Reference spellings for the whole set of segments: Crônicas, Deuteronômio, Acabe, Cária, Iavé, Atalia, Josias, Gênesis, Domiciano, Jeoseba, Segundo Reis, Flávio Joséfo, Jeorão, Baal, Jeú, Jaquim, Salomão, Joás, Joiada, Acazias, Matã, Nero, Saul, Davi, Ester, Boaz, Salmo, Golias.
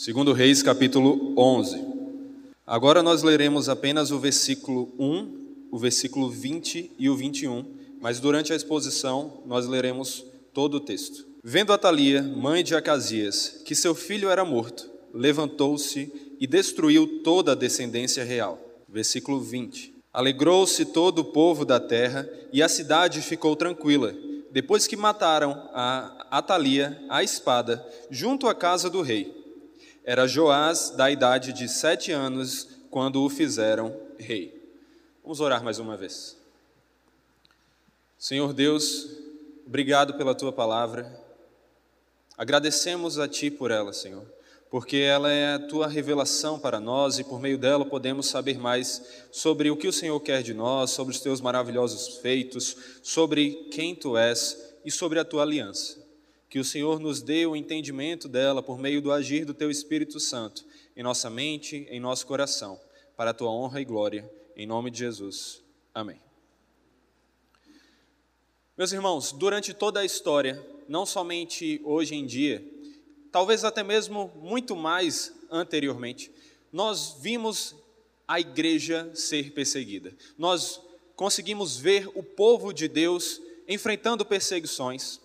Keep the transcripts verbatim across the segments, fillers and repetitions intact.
Segundo Reis, capítulo onze. Agora nós leremos apenas o versículo um, o versículo vinte e o vinte e um, mas durante a exposição nós leremos todo o texto. Vendo Atalia, mãe de Acazias, que seu filho era morto, levantou-se e destruiu toda a descendência real. Versículo vinte. Alegrou-se todo o povo da terra e a cidade ficou tranquila, depois que mataram a Atalia à espada, junto à casa do rei. Era Joás, da idade de sete anos, quando o fizeram rei. Vamos orar mais uma vez. Senhor Deus, obrigado pela Tua palavra. Agradecemos a Ti por ela, Senhor, porque ela é a Tua revelação para nós e por meio dela podemos saber mais sobre o que o Senhor quer de nós, sobre os Teus maravilhosos feitos, sobre quem Tu és e sobre a Tua aliança. Que o Senhor nos dê o entendimento dela por meio do agir do Teu Espírito Santo em nossa mente, em nosso coração, para a Tua honra e glória, em nome de Jesus. Amém. Meus irmãos, durante toda a história, não somente hoje em dia, talvez até mesmo muito mais anteriormente, nós vimos a igreja ser perseguida. Nós conseguimos ver o povo de Deus enfrentando perseguições,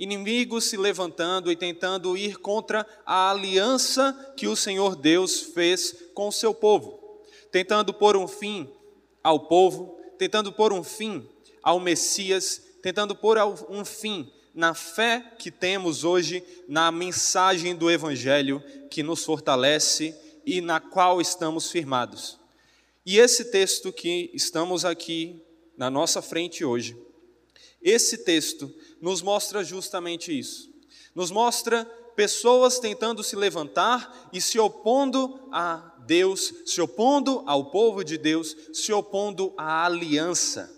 inimigos se levantando e tentando ir contra a aliança que o Senhor Deus fez com o seu povo, tentando pôr um fim ao povo, tentando pôr um fim ao Messias, tentando pôr um fim na fé que temos hoje, na mensagem do Evangelho que nos fortalece e na qual estamos firmados. E esse texto que estamos aqui na nossa frente hoje, esse texto nos mostra justamente isso. Nos mostra pessoas tentando se levantar e se opondo a Deus, se opondo ao povo de Deus, se opondo à aliança.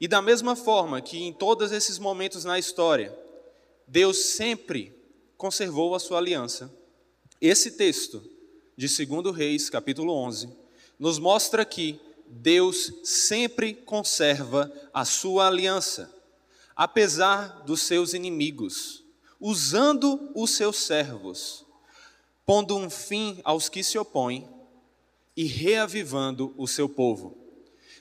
E da mesma forma que em todos esses momentos na história, Deus sempre conservou a sua aliança. Esse texto de Segundo Reis, capítulo onze, nos mostra que Deus sempre conserva a sua aliança, apesar dos seus inimigos, usando os seus servos, pondo um fim aos que se opõem e reavivando o seu povo.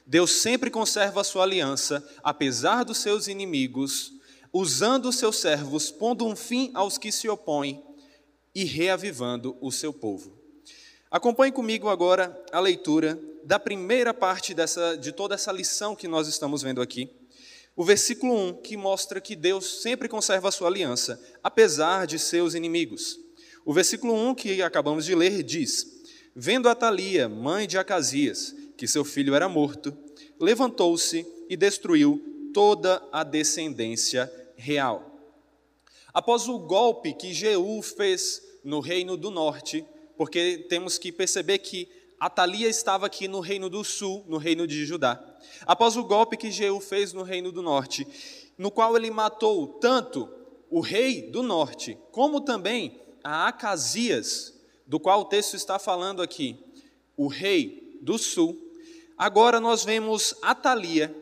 Deus sempre conserva a sua aliança, apesar dos seus inimigos, usando os seus servos, pondo um fim aos que se opõem e reavivando o seu povo. Acompanhe comigo agora a leitura da primeira parte dessa, de toda essa lição que nós estamos vendo aqui. O versículo um, que mostra que Deus sempre conserva a sua aliança, apesar de seus inimigos. O versículo um, que acabamos de ler, diz: Vendo Atalia, mãe de Acazias, que seu filho era morto, levantou-se e destruiu toda a descendência real. Após o golpe que Jeú fez no Reino do Norte, porque temos que perceber que Atalia estava aqui no Reino do Sul, no Reino de Judá. Após o golpe que Jeú fez no Reino do Norte, no qual ele matou tanto o rei do Norte, como também a Acazias, do qual o texto está falando aqui, o rei do sul, agora nós vemos Atalia,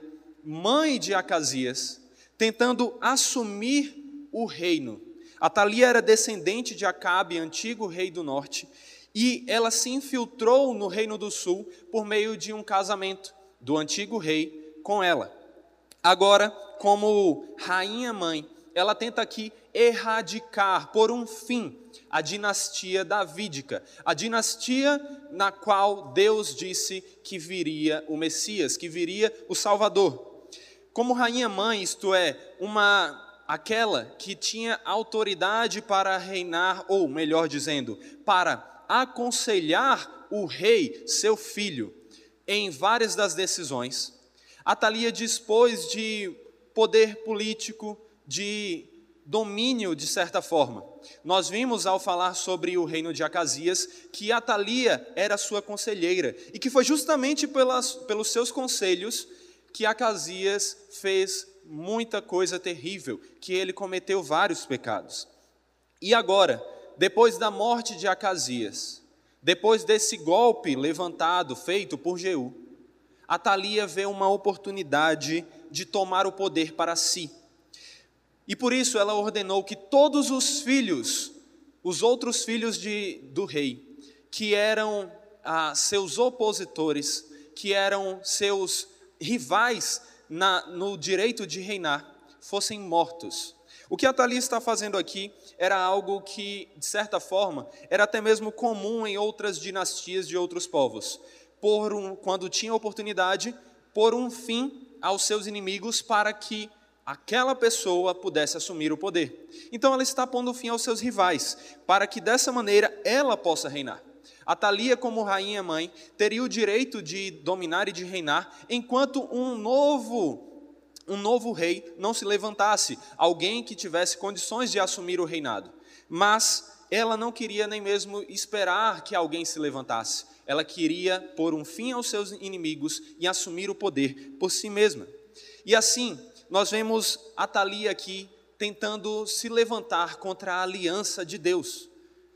mãe de Acazias, tentando assumir o reino. Atalia era descendente de Acabe, antigo rei do norte, e ela se infiltrou no reino do sul por meio de um casamento do antigo rei com ela. Agora, como rainha mãe, ela tenta aqui erradicar, por um fim, a dinastia davídica, a dinastia na qual Deus disse que viria o Messias, que viria o Salvador. Como rainha mãe, isto é, uma aquela que tinha autoridade para reinar, ou melhor dizendo, para aconselhar o rei, seu filho, em várias das decisões, Atalia dispôs de poder político, de domínio, de certa forma. Nós vimos, ao falar sobre o reino de Acazias, que Atalia era sua conselheira, e que foi justamente pelas, pelos seus conselhos que Acazias fez muita coisa terrível, que ele cometeu vários pecados. E agora, depois da morte de Acazias, depois desse golpe levantado, feito por Jeú, Atalia vê uma oportunidade de tomar o poder para si. E por isso ela ordenou que todos os filhos os outros filhos de, do rei, que eram ah, seus opositores, que eram seus rivais na, no direito de reinar, fossem mortos. O que Atalia está fazendo aqui era algo que, de certa forma, era até mesmo comum em outras dinastias de outros povos. Por um, quando tinha oportunidade, pôr um fim aos seus inimigos para que aquela pessoa pudesse assumir o poder. Então ela está pondo fim aos seus rivais, para que dessa maneira ela possa reinar. Atalia, como rainha mãe, teria o direito de dominar e de reinar, enquanto um novo um novo rei não se levantasse, alguém que tivesse condições de assumir o reinado. Mas ela não queria nem mesmo esperar que alguém se levantasse. Ela queria pôr um fim aos seus inimigos e assumir o poder por si mesma. E assim, nós vemos Atalia aqui tentando se levantar contra a aliança de Deus.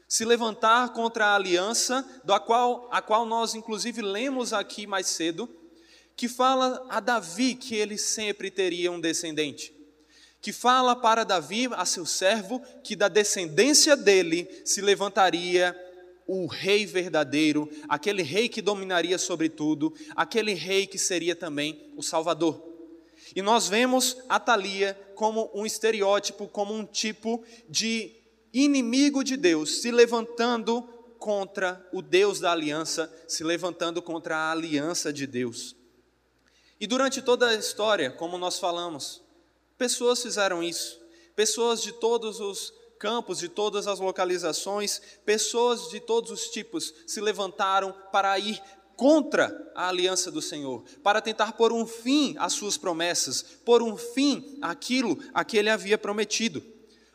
Se levantar contra a aliança, da qual, a qual nós inclusive lemos aqui mais cedo, que fala a Davi que ele sempre teria um descendente. Que fala para Davi, a seu servo, que da descendência dele se levantaria o rei verdadeiro, aquele rei que dominaria sobre tudo, aquele rei que seria também o Salvador. E nós vemos Atalia como um estereótipo, como um tipo de inimigo de Deus, se levantando contra o Deus da aliança, se levantando contra a aliança de Deus. E durante toda a história, como nós falamos, pessoas fizeram isso, pessoas de todos os campos, de todas as localizações, pessoas de todos os tipos se levantaram para ir contra a aliança do Senhor, para tentar pôr um fim às suas promessas, pôr um fim àquilo a que ele havia prometido.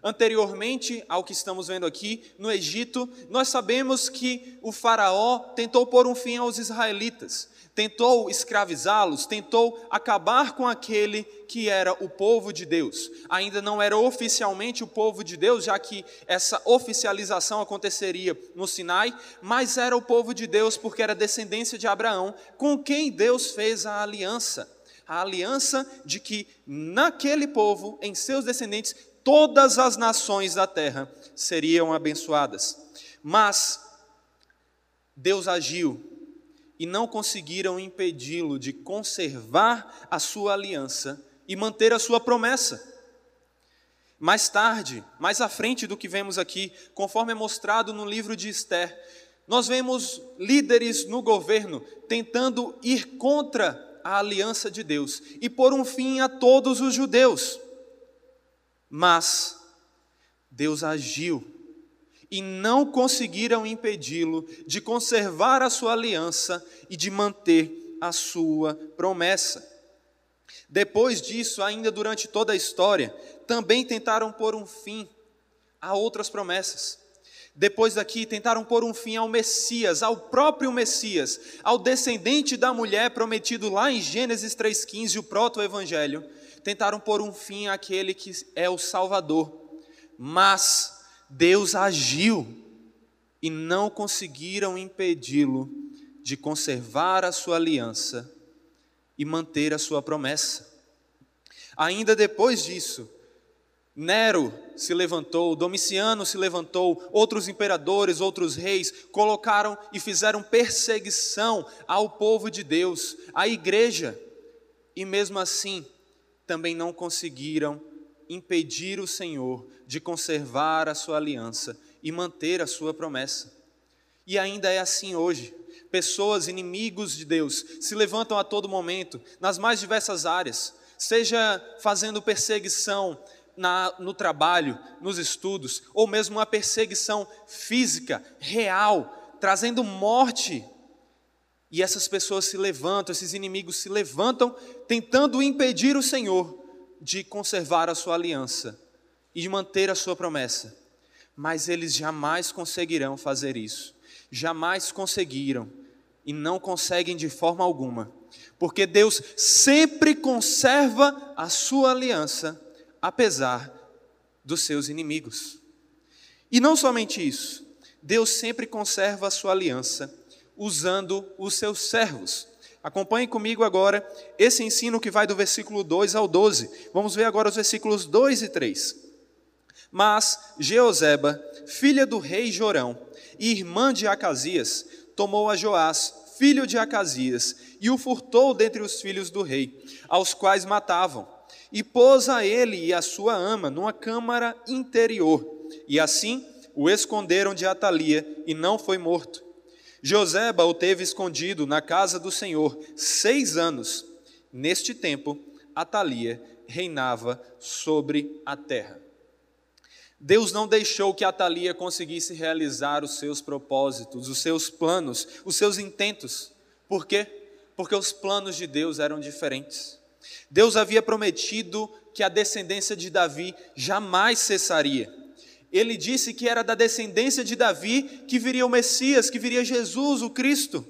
Anteriormente ao que estamos vendo aqui, no Egito, nós sabemos que o faraó tentou pôr um fim aos israelitas, tentou escravizá-los, tentou acabar com aquele que era o povo de Deus. Ainda não era oficialmente o povo de Deus, já que essa oficialização aconteceria no Sinai, mas era o povo de Deus porque era descendência de Abraão, com quem Deus fez a aliança. A aliança de que naquele povo, em seus descendentes, todas as nações da terra seriam abençoadas. Mas Deus agiu, e não conseguiram impedi-lo de conservar a sua aliança e manter a sua promessa. Mais tarde, mais à frente do que vemos aqui, conforme é mostrado no livro de Ester, nós vemos líderes no governo tentando ir contra a aliança de Deus e pôr um fim a todos os judeus. Mas Deus agiu, e não conseguiram impedi-lo de conservar a sua aliança e de manter a sua promessa. Depois disso, ainda durante toda a história, também tentaram pôr um fim a outras promessas. Depois daqui, tentaram pôr um fim ao Messias, ao próprio Messias, ao descendente da mulher prometido lá em Gênesis três quinze, o proto-evangelho. Tentaram pôr um fim àquele que é o Salvador, mas Deus agiu e não conseguiram impedi-lo de conservar a sua aliança e manter a sua promessa. Ainda depois disso, Nero se levantou, Domiciano se levantou, outros imperadores, outros reis colocaram e fizeram perseguição ao povo de Deus, à igreja, e mesmo assim também não conseguiram impedir o Senhor de conservar a sua aliança e manter a sua promessa. E ainda é assim hoje. Pessoas, inimigos de Deus, se levantam a todo momento, nas mais diversas áreas, seja fazendo perseguição na, no trabalho, nos estudos, ou mesmo uma perseguição física, real, trazendo morte. E essas pessoas se levantam, esses inimigos se levantam, tentando impedir o Senhor de conservar a sua aliança e de manter a sua promessa. Mas eles jamais conseguirão fazer isso. Jamais conseguiram e não conseguem de forma alguma. Porque Deus sempre conserva a sua aliança, apesar dos seus inimigos. E não somente isso. Deus sempre conserva a sua aliança usando os seus servos. Acompanhe comigo agora esse ensino que vai do versículo dois ao doze. Vamos ver agora os versículos dois e três. Mas Jeoseba, filha do rei Jeorão e irmã de Acazias, tomou a Joás, filho de Acazias, e o furtou dentre os filhos do rei, aos quais matavam, e pôs a ele e a sua ama numa câmara interior, e assim o esconderam de Atalia, e não foi morto. Jeoseba o teve escondido na casa do Senhor seis anos. Neste tempo, Atalia reinava sobre a terra. Deus não deixou que Atalia conseguisse realizar os seus propósitos, os seus planos, os seus intentos. Por quê? Porque os planos de Deus eram diferentes. Deus havia prometido que a descendência de Davi jamais cessaria. Ele disse que era da descendência de Davi que viria o Messias, que viria Jesus, o Cristo.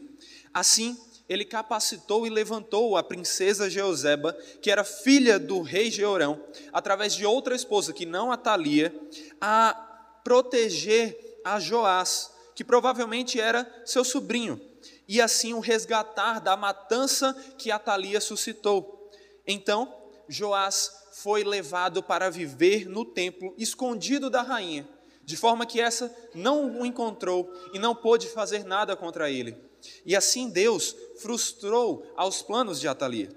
Assim, ele capacitou e levantou a princesa Jeoseba, que era filha do rei Jeorão, através de outra esposa, que não Atalia, a proteger a Joás, que provavelmente era seu sobrinho, e assim o resgatar da matança que Atalia suscitou. Então, Joás foi levado para viver no templo, escondido da rainha, de forma que essa não o encontrou e não pôde fazer nada contra ele. E assim Deus frustrou aos planos de Atalia.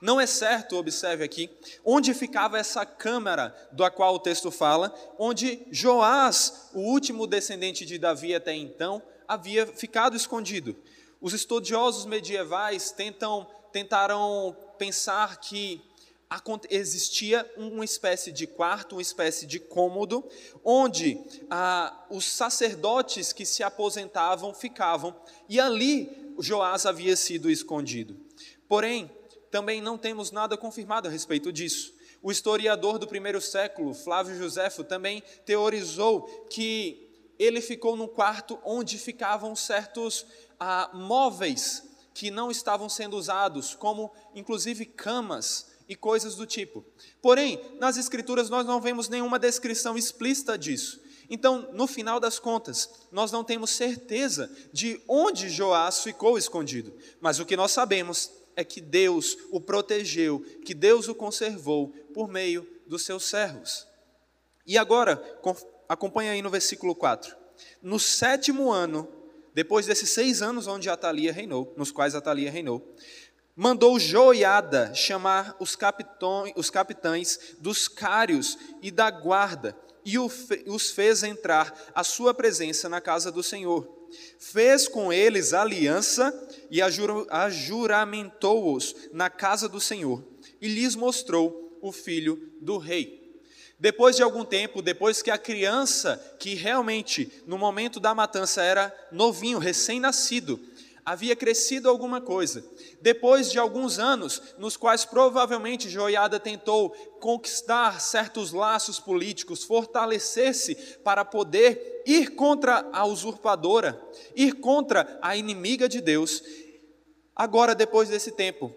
Não é certo, observe aqui, onde ficava essa câmara da qual o texto fala, onde Joás, o último descendente de Davi até então, havia ficado escondido. Os estudiosos medievais tentam, tentaram pensar que existia uma espécie de quarto, uma espécie de cômodo, onde ah, os sacerdotes que se aposentavam ficavam, e ali Joás havia sido escondido. Porém, também não temos nada confirmado a respeito disso. O historiador do primeiro século, Flávio Joséfo, também teorizou que ele ficou num quarto onde ficavam certos ah, móveis que não estavam sendo usados, como inclusive camas, e coisas do tipo. Porém, nas escrituras nós não vemos nenhuma descrição explícita disso. Então, no final das contas, nós não temos certeza de onde Joás ficou escondido. Mas o que nós sabemos é que Deus o protegeu, que Deus o conservou por meio dos seus servos. E agora, acompanha aí no versículo quatro. No sétimo ano, depois desses seis anos onde Atalia reinou, nos quais Atalia reinou, mandou Joiada chamar os, capitões, os capitães dos cários e da guarda, e os fez entrar à sua presença na casa do Senhor. Fez com eles aliança e ajuramentou-os na casa do Senhor, e lhes mostrou o filho do rei. Depois de algum tempo, depois que a criança, que realmente no momento da matança era novinho, recém-nascido, havia crescido alguma coisa. Depois de alguns anos, nos quais provavelmente Joiada tentou conquistar certos laços políticos, fortalecer-se para poder ir contra a usurpadora, ir contra a inimiga de Deus. Agora, depois desse tempo,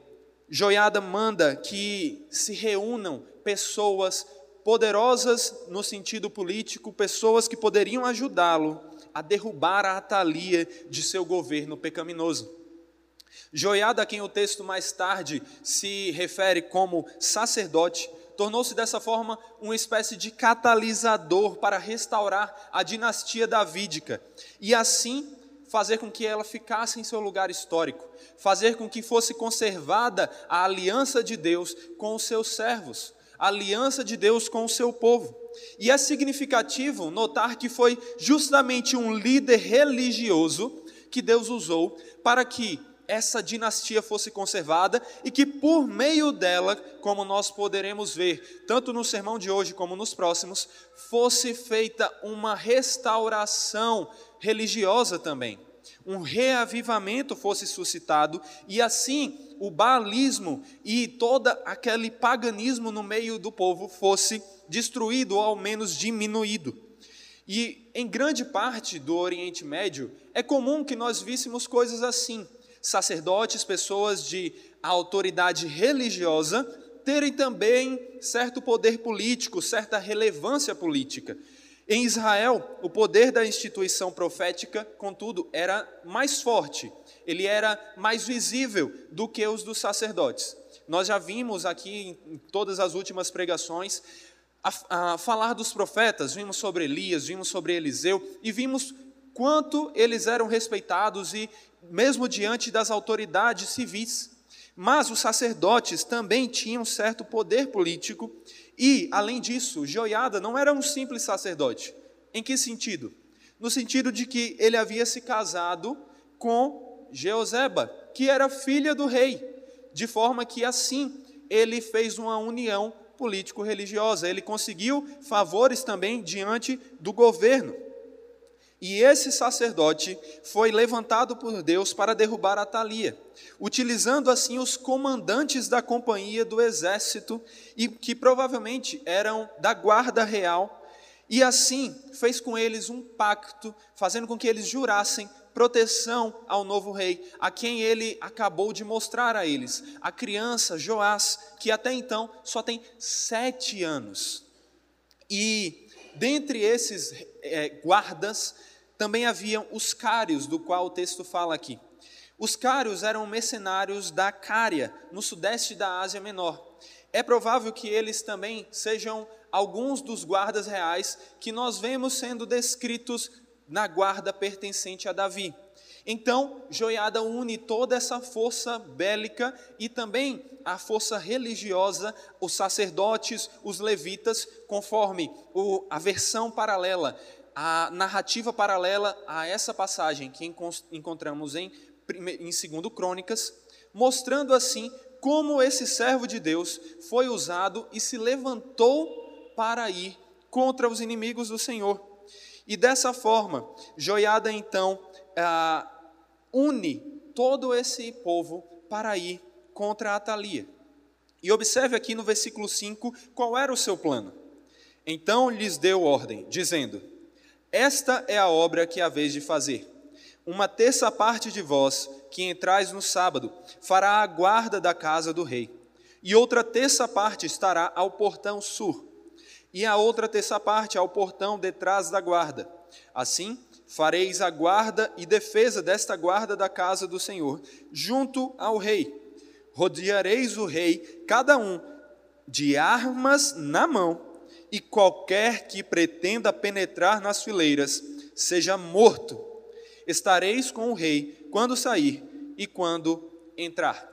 Joiada manda que se reúnam pessoas poderosas no sentido político, pessoas que poderiam ajudá-lo a derrubar a Atalia de seu governo pecaminoso. Joiada, a quem o texto mais tarde se refere como sacerdote, tornou-se dessa forma uma espécie de catalisador para restaurar a dinastia davídica e assim fazer com que ela ficasse em seu lugar histórico, fazer com que fosse conservada a aliança de Deus com os seus servos, a aliança de Deus com o seu povo. E é significativo notar que foi justamente um líder religioso que Deus usou para que essa dinastia fosse conservada e que por meio dela, como nós poderemos ver, tanto no sermão de hoje como nos próximos, fosse feita uma restauração religiosa também. Um reavivamento fosse suscitado e assim o baalismo e todo aquele paganismo no meio do povo fosse destruído ou ao menos diminuído. E em grande parte do Oriente Médio é comum que nós víssemos coisas assim, sacerdotes, pessoas de autoridade religiosa, terem também certo poder político, certa relevância política. Em Israel, o poder da instituição profética, contudo, era mais forte. Ele era mais visível do que os dos sacerdotes. Nós já vimos aqui em todas as últimas pregações a, a falar dos profetas, vimos sobre Elias, vimos sobre Eliseu e vimos quanto eles eram respeitados e mesmo diante das autoridades civis. Mas os sacerdotes também tinham certo poder político e, além disso, Joiada não era um simples sacerdote. Em que sentido? No sentido de que ele havia se casado com Jeoseba, que era filha do rei, de forma que assim ele fez uma união político-religiosa, ele conseguiu favores também diante do governo. E esse sacerdote foi levantado por Deus para derrubar Atalia, utilizando assim os comandantes da companhia do exército, e que provavelmente eram da guarda real, e assim fez com eles um pacto, fazendo com que eles jurassem proteção ao novo rei, a quem ele acabou de mostrar a eles, a criança Joás, que até então só tem sete anos. E dentre esses é, guardas, também haviam os cários, do qual o texto fala aqui. Os cários eram mercenários da Cária, no sudeste da Ásia Menor. É provável que eles também sejam alguns dos guardas reais que nós vemos sendo descritos na guarda pertencente a Davi. Então, Joiada une toda essa força bélica e também a força religiosa, os sacerdotes, os levitas, conforme o, a versão paralela, a narrativa paralela a essa passagem que encontramos em, em Segundo Crônicas, mostrando assim como esse servo de Deus foi usado e se levantou para ir contra os inimigos do Senhor. E dessa forma, Joiada então ah, une todo esse povo para ir contra Atalia. E observe aqui no versículo cinco qual era o seu plano. Então lhes deu ordem, dizendo: esta é a obra que haveis de fazer. Uma terça parte de vós, que entrais no sábado, fará a guarda da casa do rei, e outra terça parte estará ao portão sul, e a outra terça parte ao portão detrás da guarda. Assim, fareis a guarda e defesa desta guarda da casa do Senhor, junto ao rei. Rodeareis o rei, cada um, de armas na mão, e qualquer que pretenda penetrar nas fileiras, seja morto. Estareis com o rei quando sair e quando entrar.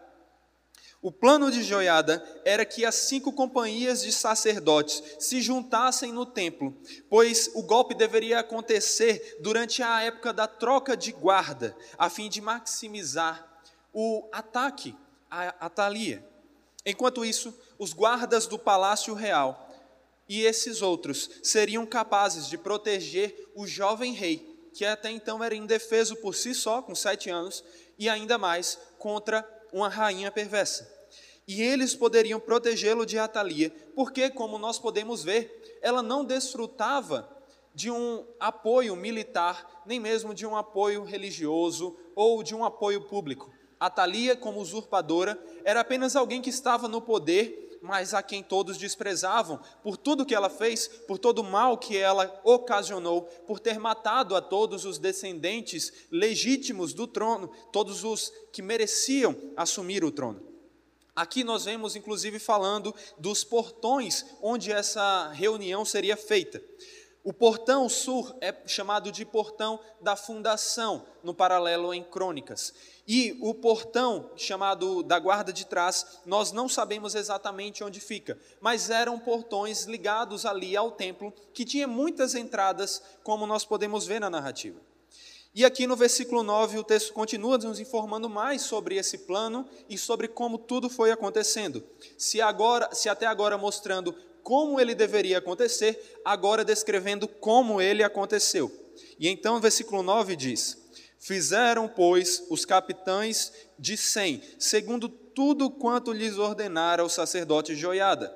O plano de Joiada era que as cinco companhias de sacerdotes se juntassem no templo, pois o golpe deveria acontecer durante a época da troca de guarda, a fim de maximizar o ataque a Atalia. Enquanto isso, os guardas do Palácio Real e esses outros seriam capazes de proteger o jovem rei, que até então era indefeso por si só, com sete anos, e ainda mais contra uma rainha perversa. E eles poderiam protegê-lo de Atalia, porque, como nós podemos ver, ela não desfrutava de um apoio militar, nem mesmo de um apoio religioso ou de um apoio público. Atalia, como usurpadora, era apenas alguém que estava no poder, mas a quem todos desprezavam, por tudo que ela fez, por todo o mal que ela ocasionou, por ter matado a todos os descendentes legítimos do trono, todos os que mereciam assumir o trono. Aqui nós vemos, inclusive, falando dos portões onde essa reunião seria feita. O portão sul é chamado de portão da fundação, no paralelo em Crônicas. E o portão chamado da guarda de trás, nós não sabemos exatamente onde fica, mas eram portões ligados ali ao templo, que tinha muitas entradas, como nós podemos ver na narrativa. E aqui no versículo nove, o texto continua nos informando mais sobre esse plano e sobre como tudo foi acontecendo. Se, agora, se até agora mostrando como ele deveria acontecer, agora descrevendo como ele aconteceu. E então o versículo nove diz: fizeram, pois, os capitães de cem, segundo tudo quanto lhes ordenara o sacerdote Joiada.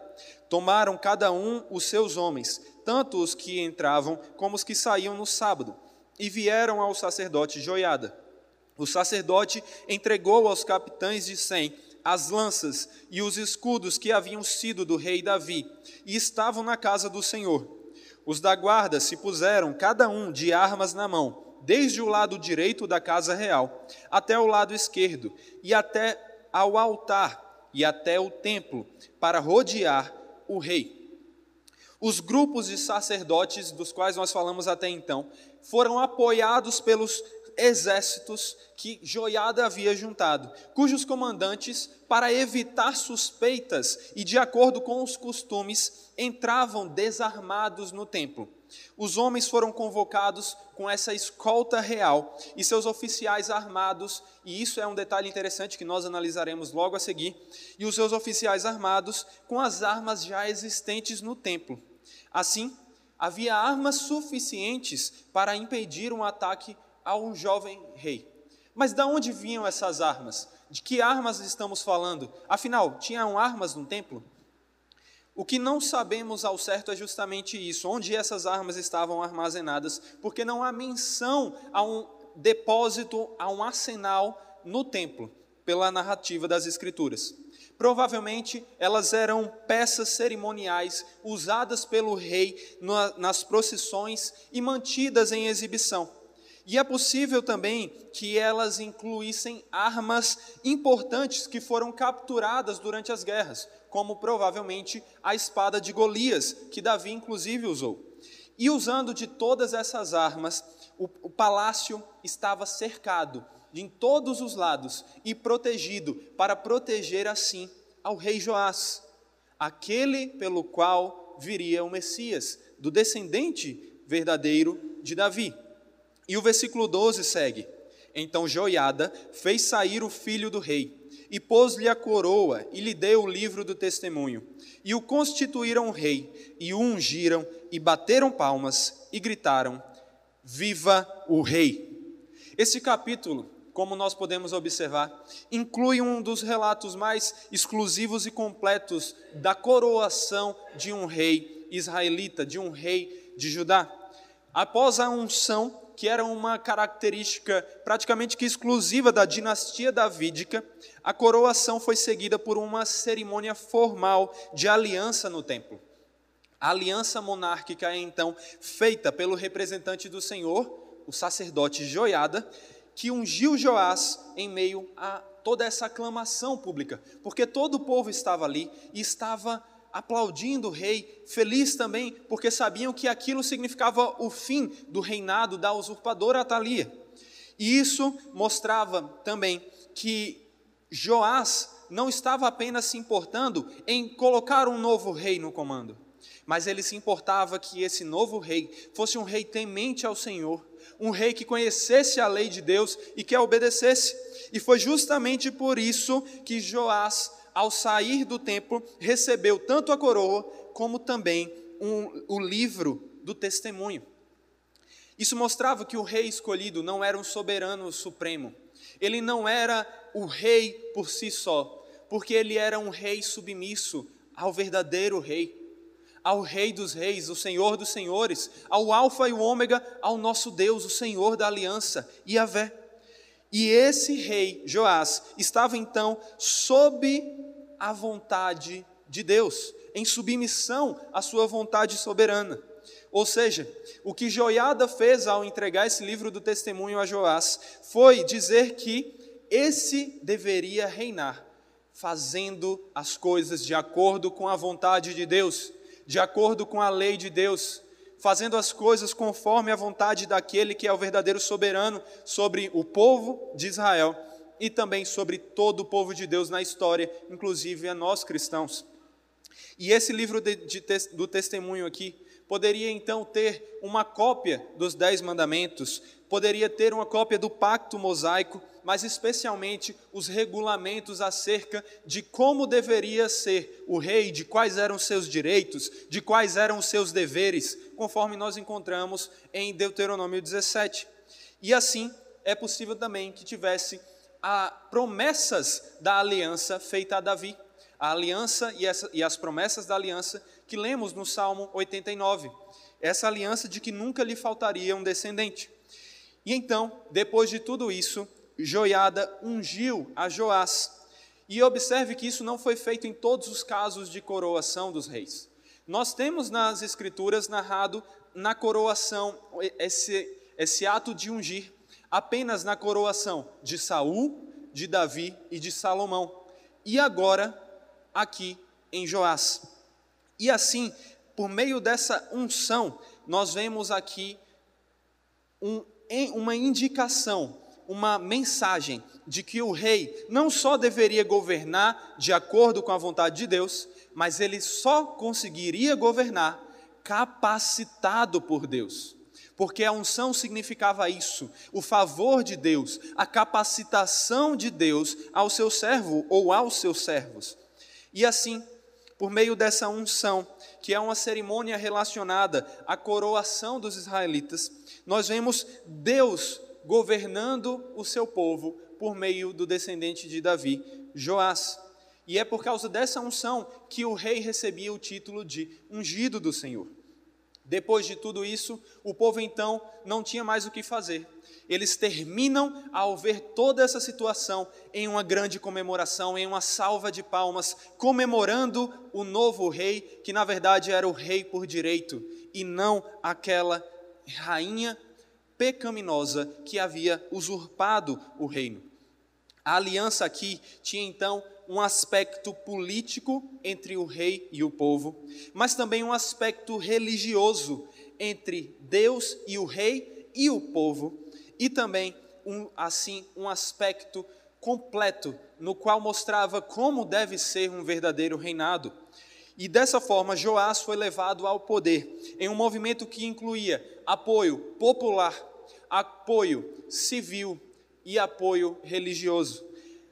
Tomaram cada um os seus homens, tanto os que entravam como os que saíam no sábado, e vieram ao sacerdote Joiada. O sacerdote entregou aos capitães de cem as lanças e os escudos que haviam sido do rei Davi, e estavam na casa do Senhor. Os da guarda se puseram, cada um, de armas na mão, desde o lado direito da casa real, até o lado esquerdo, e até ao altar, e até o templo, para rodear o rei. Os grupos de sacerdotes, dos quais nós falamos até então, foram apoiados pelos exércitos que Joiada havia juntado, cujos comandantes, para evitar suspeitas e de acordo com os costumes, entravam desarmados no templo. Os homens foram convocados com essa escolta real e seus oficiais armados, e isso é um detalhe interessante que nós analisaremos logo a seguir, e os seus oficiais armados com as armas já existentes no templo. Assim, havia armas suficientes para impedir um ataque a um jovem rei. Mas de onde vinham essas armas? De que armas estamos falando? Afinal, tinham armas no templo? O que não sabemos ao certo é justamente isso, onde essas armas estavam armazenadas, porque não há menção a um depósito, a um arsenal no templo, pela narrativa das Escrituras. Provavelmente elas eram peças cerimoniais usadas pelo rei nas procissões e mantidas em exibição. E é possível também que elas incluíssem armas importantes que foram capturadas durante as guerras, como provavelmente a espada de Golias, que Davi inclusive usou. E usando de todas essas armas, o, o palácio estava cercado em todos os lados e protegido, para proteger assim ao rei Joás, aquele pelo qual viria o Messias, do descendente verdadeiro de Davi. E o versículo doze segue: então Joiada fez sair o filho do rei, e pôs-lhe a coroa, e lhe deu o livro do testemunho, e o constituíram rei, e o ungiram, e bateram palmas, e gritaram: viva o rei! Este capítulo, como nós podemos observar, inclui um dos relatos mais exclusivos e completos da coroação de um rei israelita, de um rei de Judá. Após a unção, que era uma característica praticamente que exclusiva da dinastia davídica, a coroação foi seguida por uma cerimônia formal de aliança no templo. A aliança monárquica é então feita pelo representante do Senhor, o sacerdote Joiada, que ungiu Joás em meio a toda essa aclamação pública, porque todo o povo estava ali e estava aplaudindo o rei, feliz também, porque sabiam que aquilo significava o fim do reinado da usurpadora Atalia. E isso mostrava também que Joás não estava apenas se importando em colocar um novo rei no comando, mas ele se importava que esse novo rei fosse um rei temente ao Senhor, um rei que conhecesse a lei de Deus e que a obedecesse. E foi justamente por isso que Joás, ao sair do templo, recebeu tanto a coroa como também um, o livro do testemunho. Isso mostrava que o rei escolhido não era um soberano supremo. Ele não era o rei por si só, porque ele era um rei submisso ao verdadeiro rei, ao Rei dos Reis, o Senhor dos Senhores, ao Alfa e o Ômega, ao nosso Deus, o Senhor da Aliança, Iavé. E esse rei, Joás, estava então sob a vontade de Deus, em submissão à sua vontade soberana. Ou seja, o que Joiada fez ao entregar esse livro do testemunho a Joás foi dizer que esse deveria reinar, fazendo as coisas de acordo com a vontade de Deus, de acordo com a lei de Deus, fazendo as coisas conforme a vontade daquele que é o verdadeiro soberano sobre o povo de Israel e também sobre todo o povo de Deus na história, inclusive a nós cristãos. E esse livro de, de, do testemunho aqui poderia então ter uma cópia dos Dez Mandamentos, poderia ter uma cópia do Pacto Mosaico, mas especialmente os regulamentos acerca de como deveria ser o rei, de quais eram seus direitos, de quais eram os seus deveres, conforme nós encontramos em Deuteronômio dezessete. E assim, é possível também que tivesse as promessas da aliança feita a Davi, a aliança e, essa, e as promessas da aliança que lemos no Salmo oitenta e nove, essa aliança de que nunca lhe faltaria um descendente. E então, depois de tudo isso, Joiada ungiu a Joás. E observe que isso não foi feito em todos os casos de coroação dos reis. Nós temos nas Escrituras narrado na coroação, esse, esse ato de ungir, apenas na coroação de Saul, de Davi e de Salomão. E agora, aqui em Joás. E assim, por meio dessa unção, nós vemos aqui um, uma indicação, uma mensagem de que o rei não só deveria governar de acordo com a vontade de Deus, mas ele só conseguiria governar capacitado por Deus. Porque a unção significava isso, o favor de Deus, a capacitação de Deus ao seu servo ou aos seus servos. E assim, por meio dessa unção, que é uma cerimônia relacionada à coroação dos israelitas, nós vemos Deus governando o seu povo por meio do descendente de Davi, Joás. E é por causa dessa unção que o rei recebia o título de ungido do Senhor. Depois de tudo isso, o povo então não tinha mais o que fazer. Eles terminam ao ver toda essa situação em uma grande comemoração, em uma salva de palmas, comemorando o novo rei, que na verdade era o rei por direito, e não aquela rainha pecaminosa que havia usurpado o reino. A aliança aqui tinha então um aspecto político entre o rei e o povo, mas também um aspecto religioso entre Deus e o rei e o povo, e também, um, assim, um aspecto completo, no qual mostrava como deve ser um verdadeiro reinado. E dessa forma, Joás foi levado ao poder, em um movimento que incluía apoio popular, apoio civil e apoio religioso.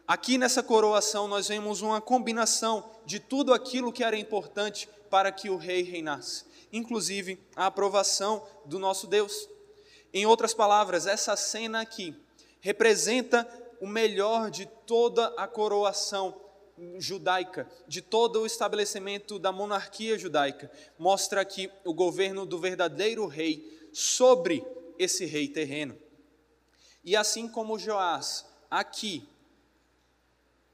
Aqui nessa coroação nós vemos uma combinação de tudo aquilo que era importante para que o rei reinasse, inclusive a aprovação do nosso Deus. Em outras palavras, essa cena aqui representa o melhor de toda a coroação judaica, de todo o estabelecimento da monarquia judaica. Mostra aqui o governo do verdadeiro rei sobre esse rei terreno. E assim como Joás, aqui,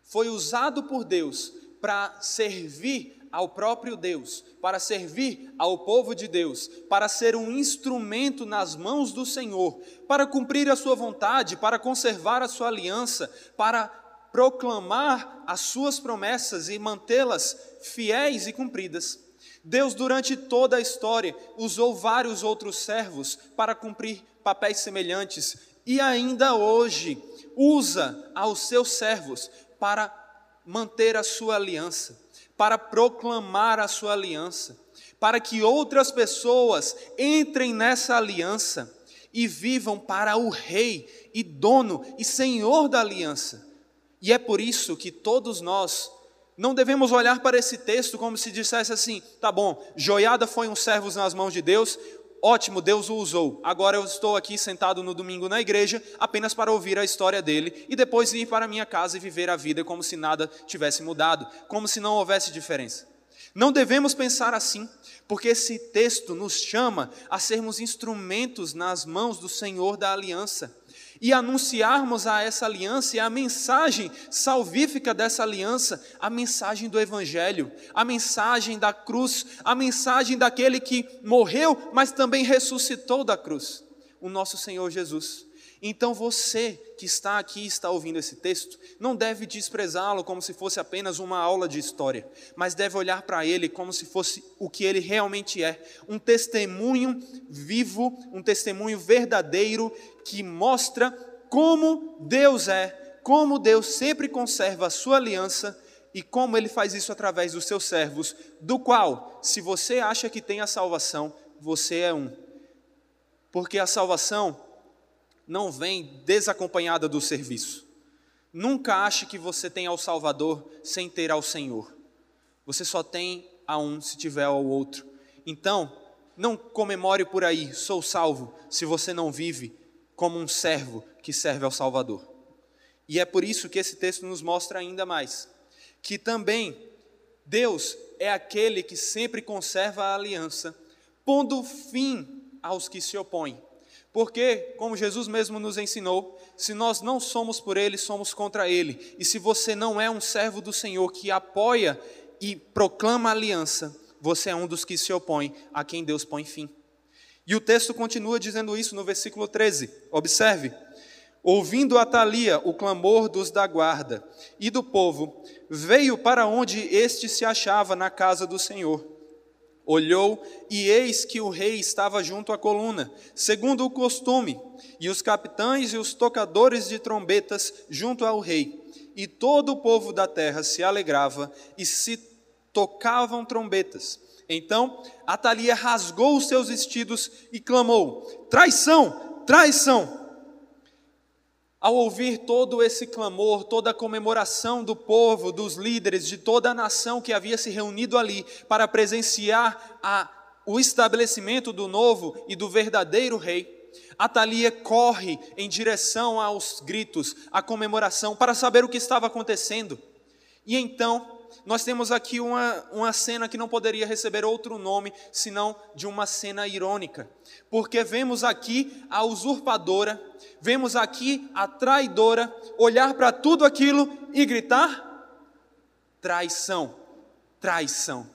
foi usado por Deus para servir ao próprio Deus, para servir ao povo de Deus, para ser um instrumento nas mãos do Senhor, para cumprir a sua vontade, para conservar a sua aliança, para proclamar as suas promessas e mantê-las fiéis e cumpridas. Deus, durante toda a história, usou vários outros servos para cumprir papéis semelhantes e ainda hoje usa aos seus servos para manter a sua aliança, para proclamar a sua aliança, para que outras pessoas entrem nessa aliança e vivam para o rei e dono e senhor da aliança. E é por isso que todos nós não devemos olhar para esse texto como se dissesse assim: tá bom, Joiada foi um servo nas mãos de Deus, ótimo, Deus o usou, agora eu estou aqui sentado no domingo na igreja apenas para ouvir a história dele e depois ir para minha casa e viver a vida como se nada tivesse mudado, como se não houvesse diferença. Não devemos pensar assim, porque esse texto nos chama a sermos instrumentos nas mãos do Senhor da aliança e anunciarmos a essa aliança e a mensagem salvífica dessa aliança, a mensagem do Evangelho, a mensagem da cruz, a mensagem daquele que morreu, mas também ressuscitou da cruz, o nosso Senhor Jesus. Então você que está aqui e está ouvindo esse texto, não deve desprezá-lo como se fosse apenas uma aula de história, mas deve olhar para ele como se fosse o que ele realmente é, um testemunho vivo, um testemunho verdadeiro que mostra como Deus é, como Deus sempre conserva a sua aliança e como ele faz isso através dos seus servos, do qual, se você acha que tem a salvação, você é um. Porque a salvação não vem desacompanhada do serviço. Nunca ache que você tem ao Salvador sem ter ao Senhor. Você só tem a um se tiver ao outro. Então, não comemore por aí, sou salvo, se você não vive como um servo que serve ao Salvador. E é por isso que esse texto nos mostra ainda mais, que também Deus é aquele que sempre conserva a aliança, pondo fim aos que se opõem. Porque, como Jesus mesmo nos ensinou, se nós não somos por ele, somos contra ele. E se você não é um servo do Senhor que apoia e proclama a aliança, você é um dos que se opõem a quem Deus põe fim. E o texto continua dizendo isso no versículo treze. Observe. Ouvindo Atalia o clamor dos da guarda e do povo, veio para onde este se achava na casa do Senhor. Olhou, e eis que o rei estava junto à coluna, segundo o costume, e os capitães e os tocadores de trombetas junto ao rei. E todo o povo da terra se alegrava e se tocavam trombetas. Então, Atalia rasgou os seus vestidos e clamou: traição, traição! Ao ouvir todo esse clamor, toda a comemoração do povo, dos líderes, de toda a nação que havia se reunido ali para presenciar a, o estabelecimento do novo e do verdadeiro rei, Atalia corre em direção aos gritos, à comemoração, para saber o que estava acontecendo. E então, nós temos aqui uma, uma cena que não poderia receber outro nome, senão de uma cena irônica. Porque vemos aqui a usurpadora, vemos aqui a traidora, olhar para tudo aquilo e gritar: traição, traição.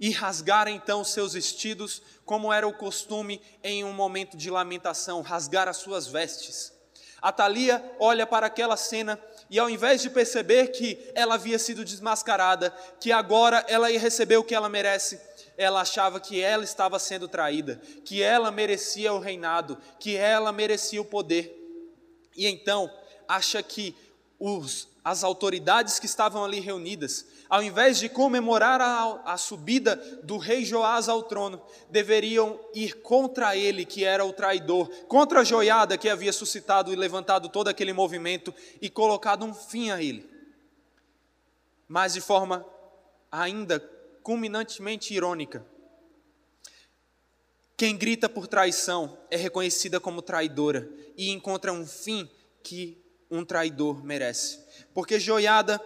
E rasgar então seus vestidos, como era o costume em um momento de lamentação, rasgar as suas vestes. Atalia olha para aquela cena e, ao invés de perceber que ela havia sido desmascarada, que agora ela ia receber o que ela merece, ela achava que ela estava sendo traída, que ela merecia o reinado, que ela merecia o poder. E então acha que os as autoridades que estavam ali reunidas, ao invés de comemorar a, a subida do rei Joás ao trono, deveriam ir contra ele, que era o traidor, contra a Joiada, que havia suscitado e levantado todo aquele movimento e colocado um fim a ele. Mas de forma ainda culminantemente irônica, quem grita por traição é reconhecida como traidora e encontra um fim que um traidor merece. Porque Joiada,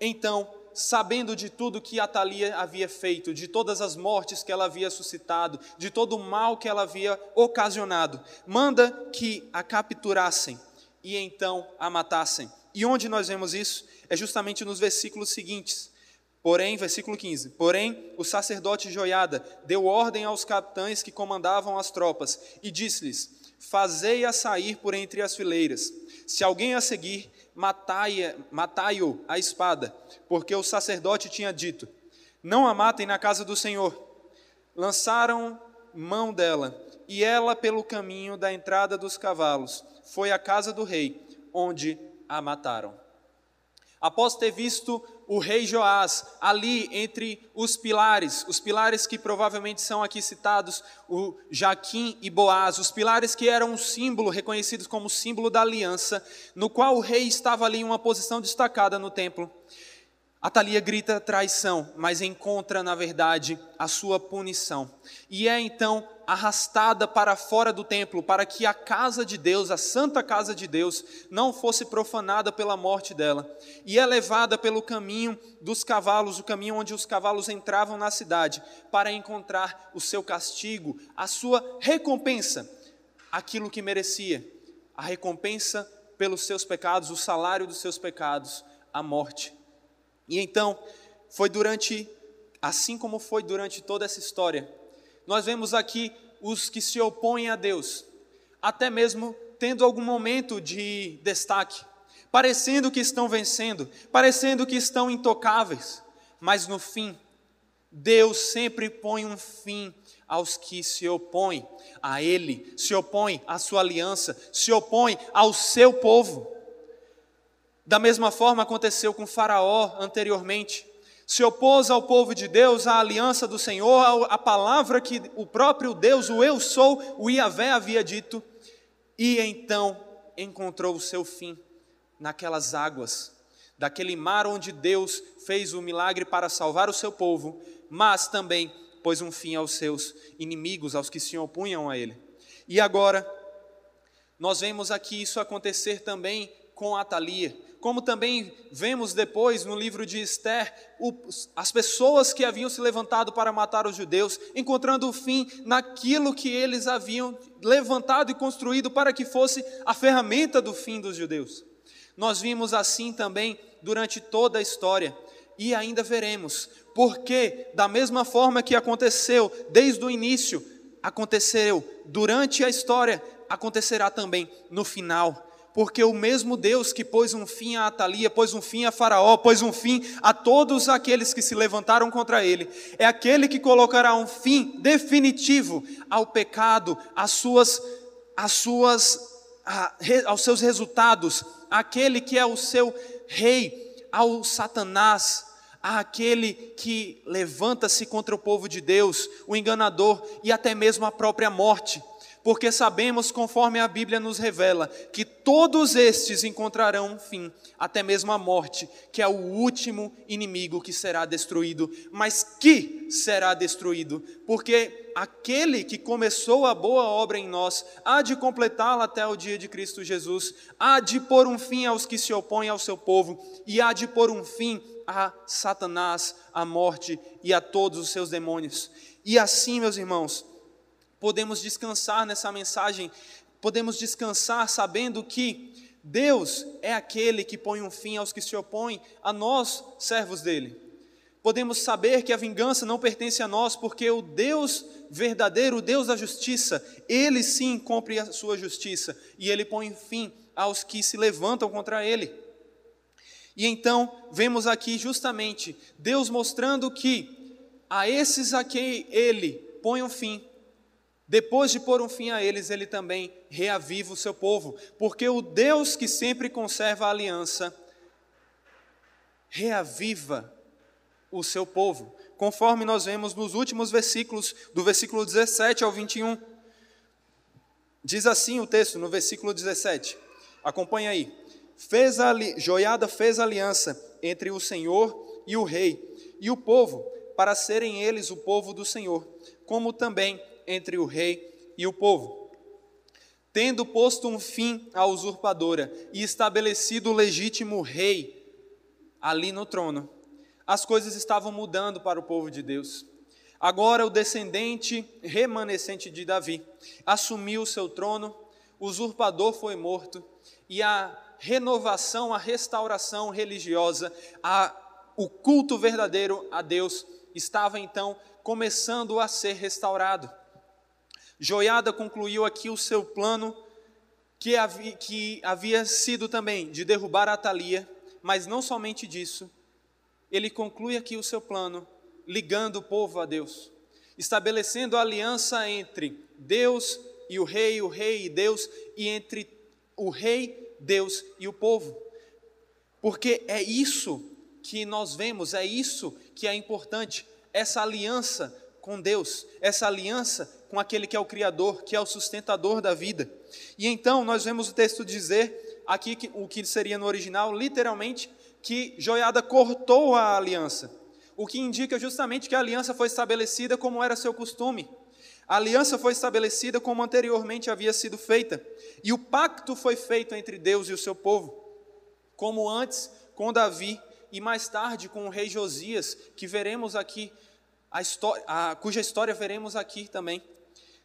então, sabendo de tudo que Atalia havia feito, de todas as mortes que ela havia suscitado, de todo o mal que ela havia ocasionado, manda que a capturassem e então a matassem. E onde nós vemos isso? É justamente nos versículos seguintes. Porém, versículo quinze, porém o sacerdote Joiada deu ordem aos capitães que comandavam as tropas e disse-lhes: fazei-a sair por entre as fileiras. Se alguém a seguir, matai-a, matai-o à espada, porque o sacerdote tinha dito: não a matem na casa do Senhor. Lançaram mão dela, e ela, pelo caminho da entrada dos cavalos, foi à casa do rei, onde a mataram. Após ter visto o rei Joás ali entre os pilares, os pilares que provavelmente são aqui citados, o Jaquim e Boaz, os pilares que eram um símbolo, reconhecidos como símbolo da aliança, no qual o rei estava ali em uma posição destacada no templo, Atalia grita traição, mas encontra, na verdade, a sua punição. E é então arrastada para fora do templo, para que a casa de Deus, a santa casa de Deus, não fosse profanada pela morte dela. E é levada pelo caminho dos cavalos, o caminho onde os cavalos entravam na cidade, para encontrar o seu castigo, a sua recompensa, aquilo que merecia, a recompensa pelos seus pecados, o salário dos seus pecados, a morte. E então, foi durante, assim como foi durante toda essa história, nós vemos aqui os que se opõem a Deus, até mesmo tendo algum momento de destaque, parecendo que estão vencendo, parecendo que estão intocáveis, mas no fim, Deus sempre põe um fim aos que se opõem a Ele, se opõem à sua aliança, se opõem ao seu povo. Da mesma forma aconteceu com Faraó anteriormente. Se opôs ao povo de Deus, à aliança do Senhor, à palavra que o próprio Deus, o Eu Sou, o Iavé havia dito. E então encontrou o seu fim naquelas águas, daquele mar onde Deus fez o milagre para salvar o seu povo, mas também pôs um fim aos seus inimigos, aos que se opunham a ele. E agora, nós vemos aqui isso acontecer também com Atalia. Como também vemos depois no livro de Ester, as pessoas que haviam se levantado para matar os judeus, encontrando o fim naquilo que eles haviam levantado e construído para que fosse a ferramenta do fim dos judeus. Nós vimos assim também durante toda a história e ainda veremos, porque da mesma forma que aconteceu desde o início, aconteceu durante a história, acontecerá também no final. porque o mesmo Deus que pôs um fim a Atalia, pôs um fim a Faraó, pôs um fim a todos aqueles que se levantaram contra ele, é aquele que colocará um fim definitivo ao pecado, às suas, às suas, a, aos seus resultados, aquele que é o seu rei, ao Satanás, àquele que levanta-se contra o povo de Deus, o enganador e até mesmo a própria morte. Porque sabemos, conforme a Bíblia nos revela, que todos estes encontrarão um fim, até mesmo a morte, que é o último inimigo que será destruído, mas que será destruído, porque aquele que começou a boa obra em nós, há de completá-la até o dia de Cristo Jesus, há de pôr um fim aos que se opõem ao seu povo, e há de pôr um fim a Satanás, a morte e a todos os seus demônios. E assim, meus irmãos, podemos descansar nessa mensagem, podemos descansar sabendo que Deus é aquele que põe um fim aos que se opõem a nós, servos dele. Podemos saber que a vingança não pertence a nós, porque o Deus verdadeiro, o Deus da justiça, ele sim cumpre a sua justiça, e ele põe fim aos que se levantam contra ele. E então, vemos aqui justamente Deus mostrando que a esses a quem ele põe um fim, depois de pôr um fim a eles, ele também reaviva o seu povo, porque o Deus que sempre conserva a aliança, reaviva o seu povo, conforme nós vemos nos últimos versículos, do versículo dezessete ao vinte e um. Diz assim o texto, no versículo dezessete, acompanha aí. Fez a, Joiada fez a aliança entre o Senhor e o rei, e o povo, para serem eles o povo do Senhor, como também entre o rei e o povo, tendo posto um fim à usurpadora e estabelecido o legítimo rei ali no trono. As coisas estavam mudando para o povo de Deus. Agora o descendente remanescente de Davi assumiu o seu trono, o usurpador foi morto, e a renovação, a restauração religiosa, a, o culto verdadeiro a Deus estava então começando a ser restaurado. Joiada concluiu aqui o seu plano, que havia, que havia sido também de derrubar a Atalia, mas não somente disso, ele conclui aqui o seu plano, ligando o povo a Deus, estabelecendo a aliança entre Deus e o rei, o rei e Deus, e entre o rei, Deus e o povo, porque é isso que nós vemos, é isso que é importante, essa aliança com Deus, essa aliança com aquele que é o Criador, que é o sustentador da vida. E então nós vemos o texto dizer, aqui que, o que seria no original, literalmente, que Joiada cortou a aliança, o que indica justamente que a aliança foi estabelecida como era seu costume, a aliança foi estabelecida como anteriormente havia sido feita, e o pacto foi feito entre Deus e o seu povo, como antes com Davi, e mais tarde com o rei Josias, que veremos aqui, a história, a, cuja história veremos aqui também.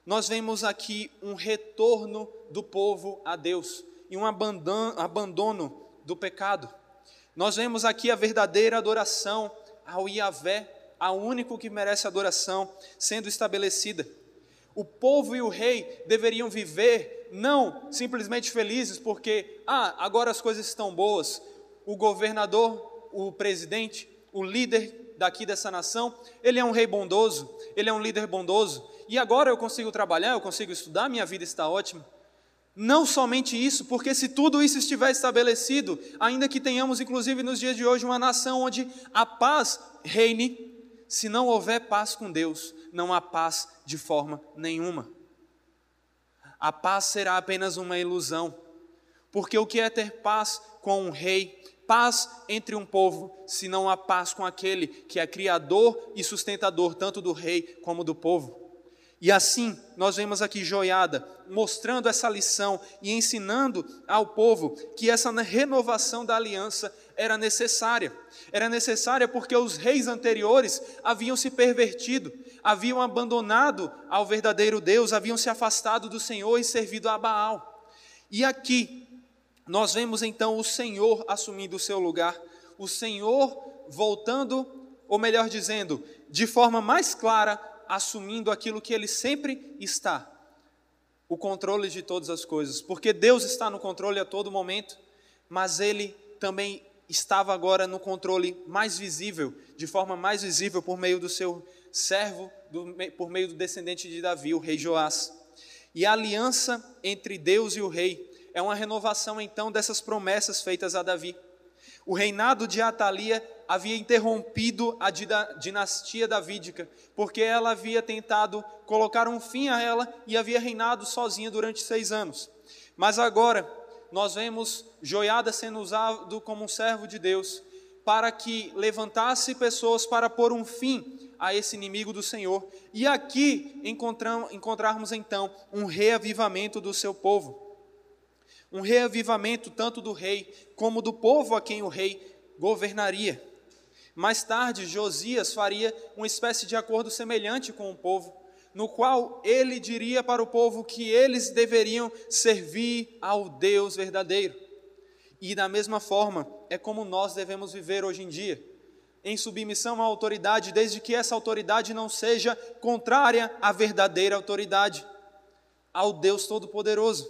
Nós vemos aqui um retorno do povo a Deus e um abandono, abandono do pecado. Nós vemos aqui a verdadeira adoração ao Iavé, ao único que merece adoração, sendo estabelecida. O povo e o rei deveriam viver não simplesmente felizes porque, ah, agora as coisas estão boas, o governador, o presidente, o líder daqui dessa nação, ele é um rei bondoso, ele é um líder bondoso, e agora eu consigo trabalhar, eu consigo estudar, minha vida está ótima. Não somente isso, porque se tudo isso estiver estabelecido, ainda que tenhamos, inclusive nos dias de hoje, uma nação onde a paz reine, se não houver paz com Deus, não há paz de forma nenhuma. A paz será apenas uma ilusão, porque o que é ter paz com um rei, paz entre um povo, se não há paz com aquele que é criador e sustentador, tanto do rei como do povo? E assim, nós vemos aqui Joiada, mostrando essa lição e ensinando ao povo que essa renovação da aliança era necessária. Era necessária porque os reis anteriores haviam se pervertido, haviam abandonado ao verdadeiro Deus, haviam se afastado do Senhor e servido a Baal. E aqui, nós vemos então o Senhor assumindo o seu lugar, o Senhor voltando, ou melhor dizendo, de forma mais clara, assumindo aquilo que ele sempre está, o controle de todas as coisas, porque Deus está no controle a todo momento, mas Ele também estava agora no controle mais visível, de forma mais visível por meio do seu servo, do, por meio do descendente de Davi, o rei Joás. E a aliança entre Deus e o rei é uma renovação então dessas promessas feitas a Davi. O reinado de Atalia havia interrompido a dinastia davídica, porque ela havia tentado colocar um fim a ela e havia reinado sozinha durante seis anos. Mas agora nós vemos Joiada sendo usado como um servo de Deus, para que levantasse pessoas para pôr um fim a esse inimigo do Senhor. E aqui encontramos então um reavivamento do seu povo. Um reavivamento tanto do rei como do povo a quem o rei governaria. Mais tarde, Josias faria uma espécie de acordo semelhante com o povo, no qual ele diria para o povo que eles deveriam servir ao Deus verdadeiro. E da mesma forma, é como nós devemos viver hoje em dia, em submissão à autoridade, desde que essa autoridade não seja contrária à verdadeira autoridade, ao Deus Todo-Poderoso.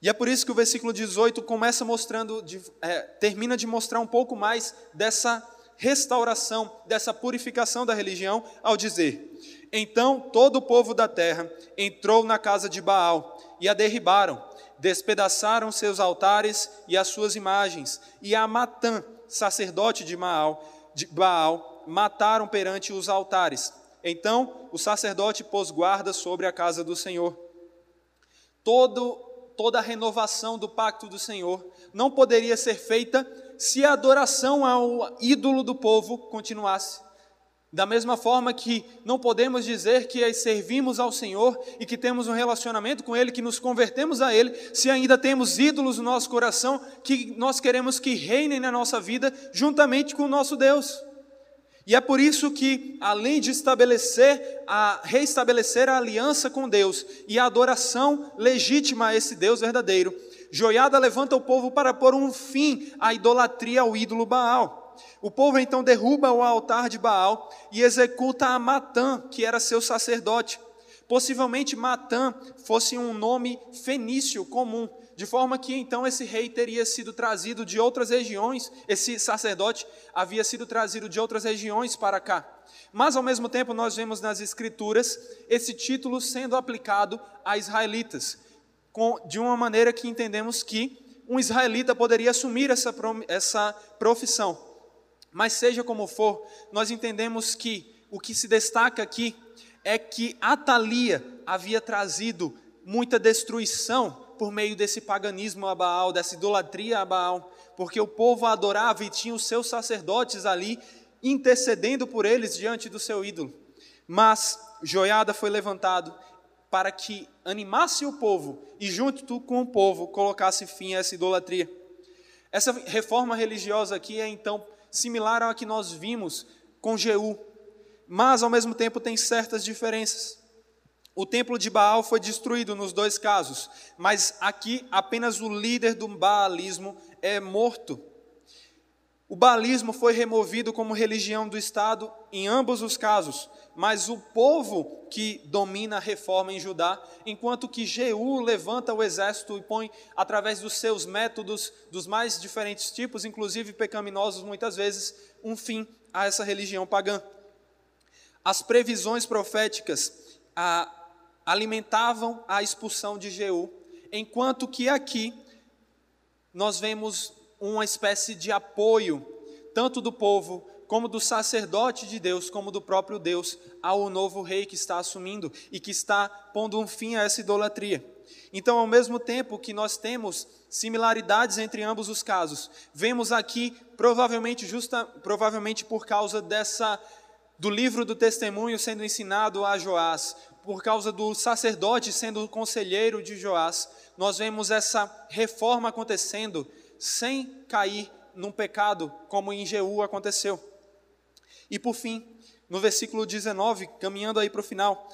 E é por isso que o versículo dezoito começa mostrando, é, termina de mostrar um pouco mais dessa restauração, dessa purificação da religião, ao dizer: então todo o povo da terra entrou na casa de Baal e a derribaram, despedaçaram seus altares e as suas imagens, e a Matã, sacerdote de Baal, de Baal, mataram perante os altares. Então o sacerdote pôs guarda sobre a casa do Senhor. Todo Toda a renovação do pacto do Senhor não poderia ser feita se a adoração ao ídolo do povo continuasse. Da mesma forma que não podemos dizer que servimos ao Senhor e que temos um relacionamento com Ele, que nos convertemos a Ele, se ainda temos ídolos no nosso coração, que nós queremos que reinem na nossa vida juntamente com o nosso Deus. E é por isso que, além de estabelecer, a, reestabelecer a aliança com Deus e a adoração legítima a esse Deus verdadeiro, Joiada levanta o povo para pôr um fim à idolatria ao ídolo Baal. O povo então derruba o altar de Baal e executa a Matã, que era seu sacerdote. Possivelmente Matã fosse um nome fenício comum, de forma que então esse rei teria sido trazido de outras regiões, esse sacerdote havia sido trazido de outras regiões para cá. Mas ao mesmo tempo nós vemos nas escrituras esse título sendo aplicado a israelitas, de uma maneira que entendemos que um israelita poderia assumir essa profissão. Mas seja como for, nós entendemos que o que se destaca aqui é que Atalia havia trazido muita destruição por meio desse paganismo a Baal, dessa idolatria a Baal, porque o povo a adorava e tinha os seus sacerdotes ali intercedendo por eles diante do seu ídolo. Mas Joiada foi levantado para que animasse o povo e junto com o povo colocasse fim a essa idolatria. Essa reforma religiosa aqui é então similar à que nós vimos com Jeú, mas ao mesmo tempo tem certas diferenças. O templo de Baal foi destruído nos dois casos, mas aqui apenas o líder do baalismo é morto. O baalismo foi removido como religião do Estado em ambos os casos, mas o povo que domina a reforma em Judá, enquanto que Jeú levanta o exército e põe, através dos seus métodos, dos mais diferentes tipos, inclusive pecaminosos muitas vezes, um fim a essa religião pagã. As previsões proféticas ah, alimentavam a expulsão de Jeú, enquanto que aqui nós vemos uma espécie de apoio, tanto do povo, como do sacerdote de Deus, como do próprio Deus, ao novo rei que está assumindo e que está pondo um fim a essa idolatria. Então, ao mesmo tempo que nós temos similaridades entre ambos os casos, vemos aqui, provavelmente, justa, provavelmente por causa dessa... do livro do testemunho sendo ensinado a Joás, por causa do sacerdote sendo o conselheiro de Joás, nós vemos essa reforma acontecendo sem cair num pecado, como em Jeú aconteceu. E por fim, no versículo dezenove, caminhando aí para o final,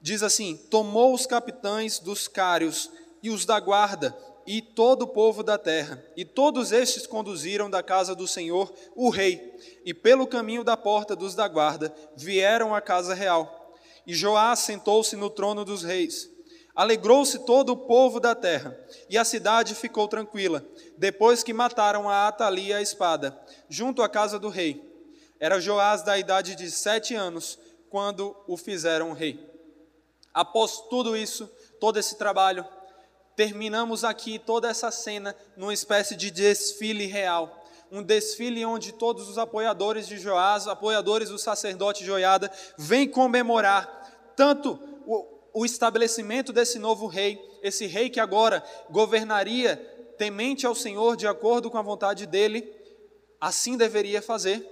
diz assim: tomou os capitães dos cários e os da guarda, e todo o povo da terra, e todos estes conduziram da casa do Senhor o rei, e pelo caminho da porta dos da guarda vieram à casa real. E Joás sentou-se no trono dos reis. Alegrou-se todo o povo da terra, e a cidade ficou tranquila, depois que mataram a Atalia à espada, junto à casa do rei. Era Joás da idade de sete anos, quando o fizeram rei. Após tudo isso, todo esse trabalho, terminamos aqui toda essa cena numa espécie de desfile real. Um desfile onde todos os apoiadores de Joás, apoiadores do sacerdote Joiada, vêm comemorar tanto o, o estabelecimento desse novo rei, esse rei que agora governaria temente ao Senhor de acordo com a vontade dele, assim deveria fazer,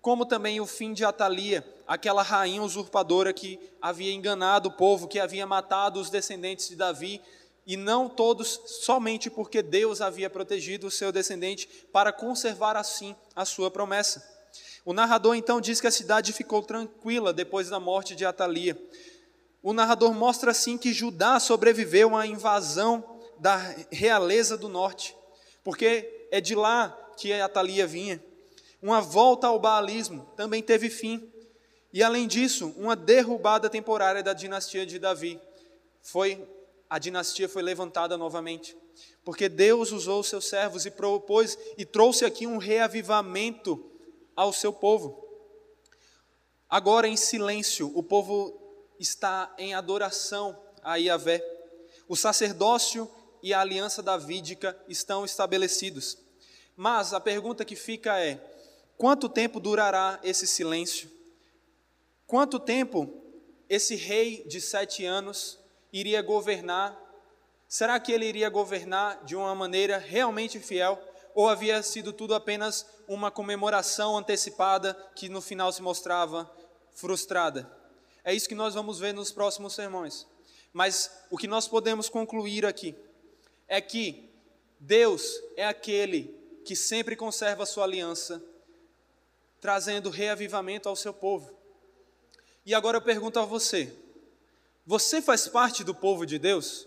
como também o fim de Atalia, aquela rainha usurpadora que havia enganado o povo, que havia matado os descendentes de Davi, e não todos, somente porque Deus havia protegido o seu descendente para conservar assim a sua promessa. O narrador então diz que a cidade ficou tranquila depois da morte de Atalia. O narrador mostra assim que Judá sobreviveu à invasão da realeza do norte, porque é de lá que Atalia vinha. Uma volta ao baalismo também teve fim, e além disso, uma derrubada temporária da dinastia de Davi foi... A dinastia foi levantada novamente, porque Deus usou os seus servos e propôs e trouxe aqui um reavivamento ao seu povo. Agora em silêncio, o povo está em adoração a Iavé. O sacerdócio e a aliança davídica estão estabelecidos. Mas a pergunta que fica é: quanto tempo durará esse silêncio? Quanto tempo esse rei de sete anos iria governar? Será que ele iria governar de uma maneira realmente fiel? Ou havia sido tudo apenas uma comemoração antecipada que no final se mostrava frustrada? É isso que nós vamos ver nos próximos sermões. Mas o que nós podemos concluir aqui é que Deus é aquele que sempre conserva a sua aliança, trazendo reavivamento ao seu povo. E agora eu pergunto a você: você faz parte do povo de Deus?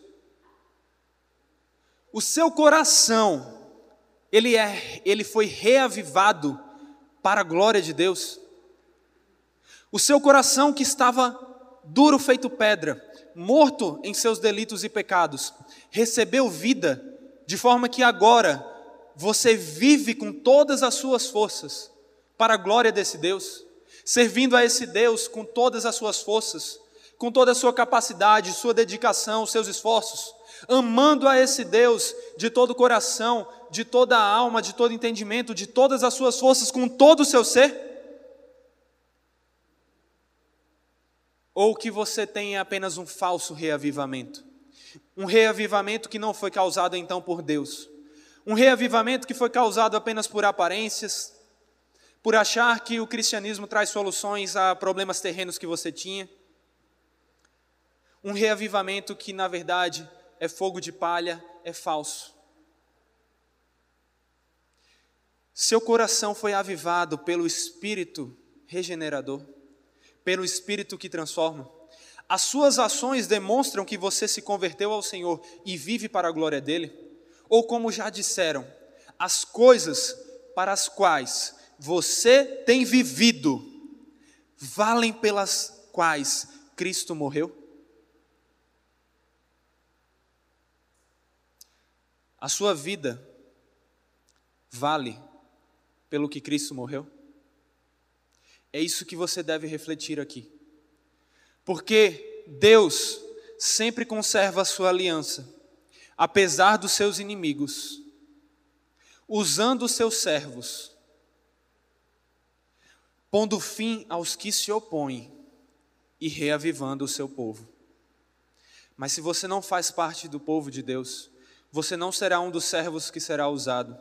O seu coração, ele, é, ele foi reavivado para a glória de Deus? O seu coração que estava duro feito pedra, morto em seus delitos e pecados, recebeu vida, de forma que agora você vive com todas as suas forças para a glória desse Deus, servindo a esse Deus com todas as suas forças, com toda a sua capacidade, sua dedicação, seus esforços, amando a esse Deus de todo o coração, de toda a alma, de todo entendimento, de todas as suas forças, com todo o seu ser? Ou que você tem apenas um falso reavivamento? Um reavivamento que não foi causado então por Deus. Um reavivamento que foi causado apenas por aparências, por achar que o cristianismo traz soluções a problemas terrenos que você tinha. Um reavivamento que, na verdade, é fogo de palha, é falso. Seu coração foi avivado pelo Espírito regenerador, pelo Espírito que transforma. As suas ações demonstram que você se converteu ao Senhor e vive para a glória dele? Ou, como já disseram, as coisas para as quais você tem vivido valem pelas quais Cristo morreu? A sua vida vale pelo que Cristo morreu? É isso que você deve refletir aqui. Porque Deus sempre conserva a sua aliança, apesar dos seus inimigos, usando os seus servos, pondo fim aos que se opõem e reavivando o seu povo. Mas se você não faz parte do povo de Deus, você não será um dos servos que será usado,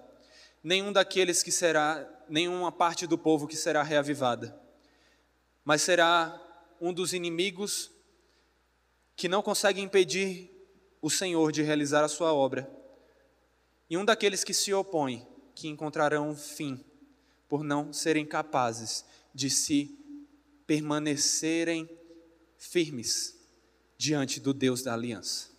nenhum daqueles que será, nenhuma parte do povo que será reavivada, mas será um dos inimigos que não consegue impedir o Senhor de realizar a sua obra, e um daqueles que se opõe, que encontrarão fim, por não serem capazes de se permanecerem firmes diante do Deus da aliança.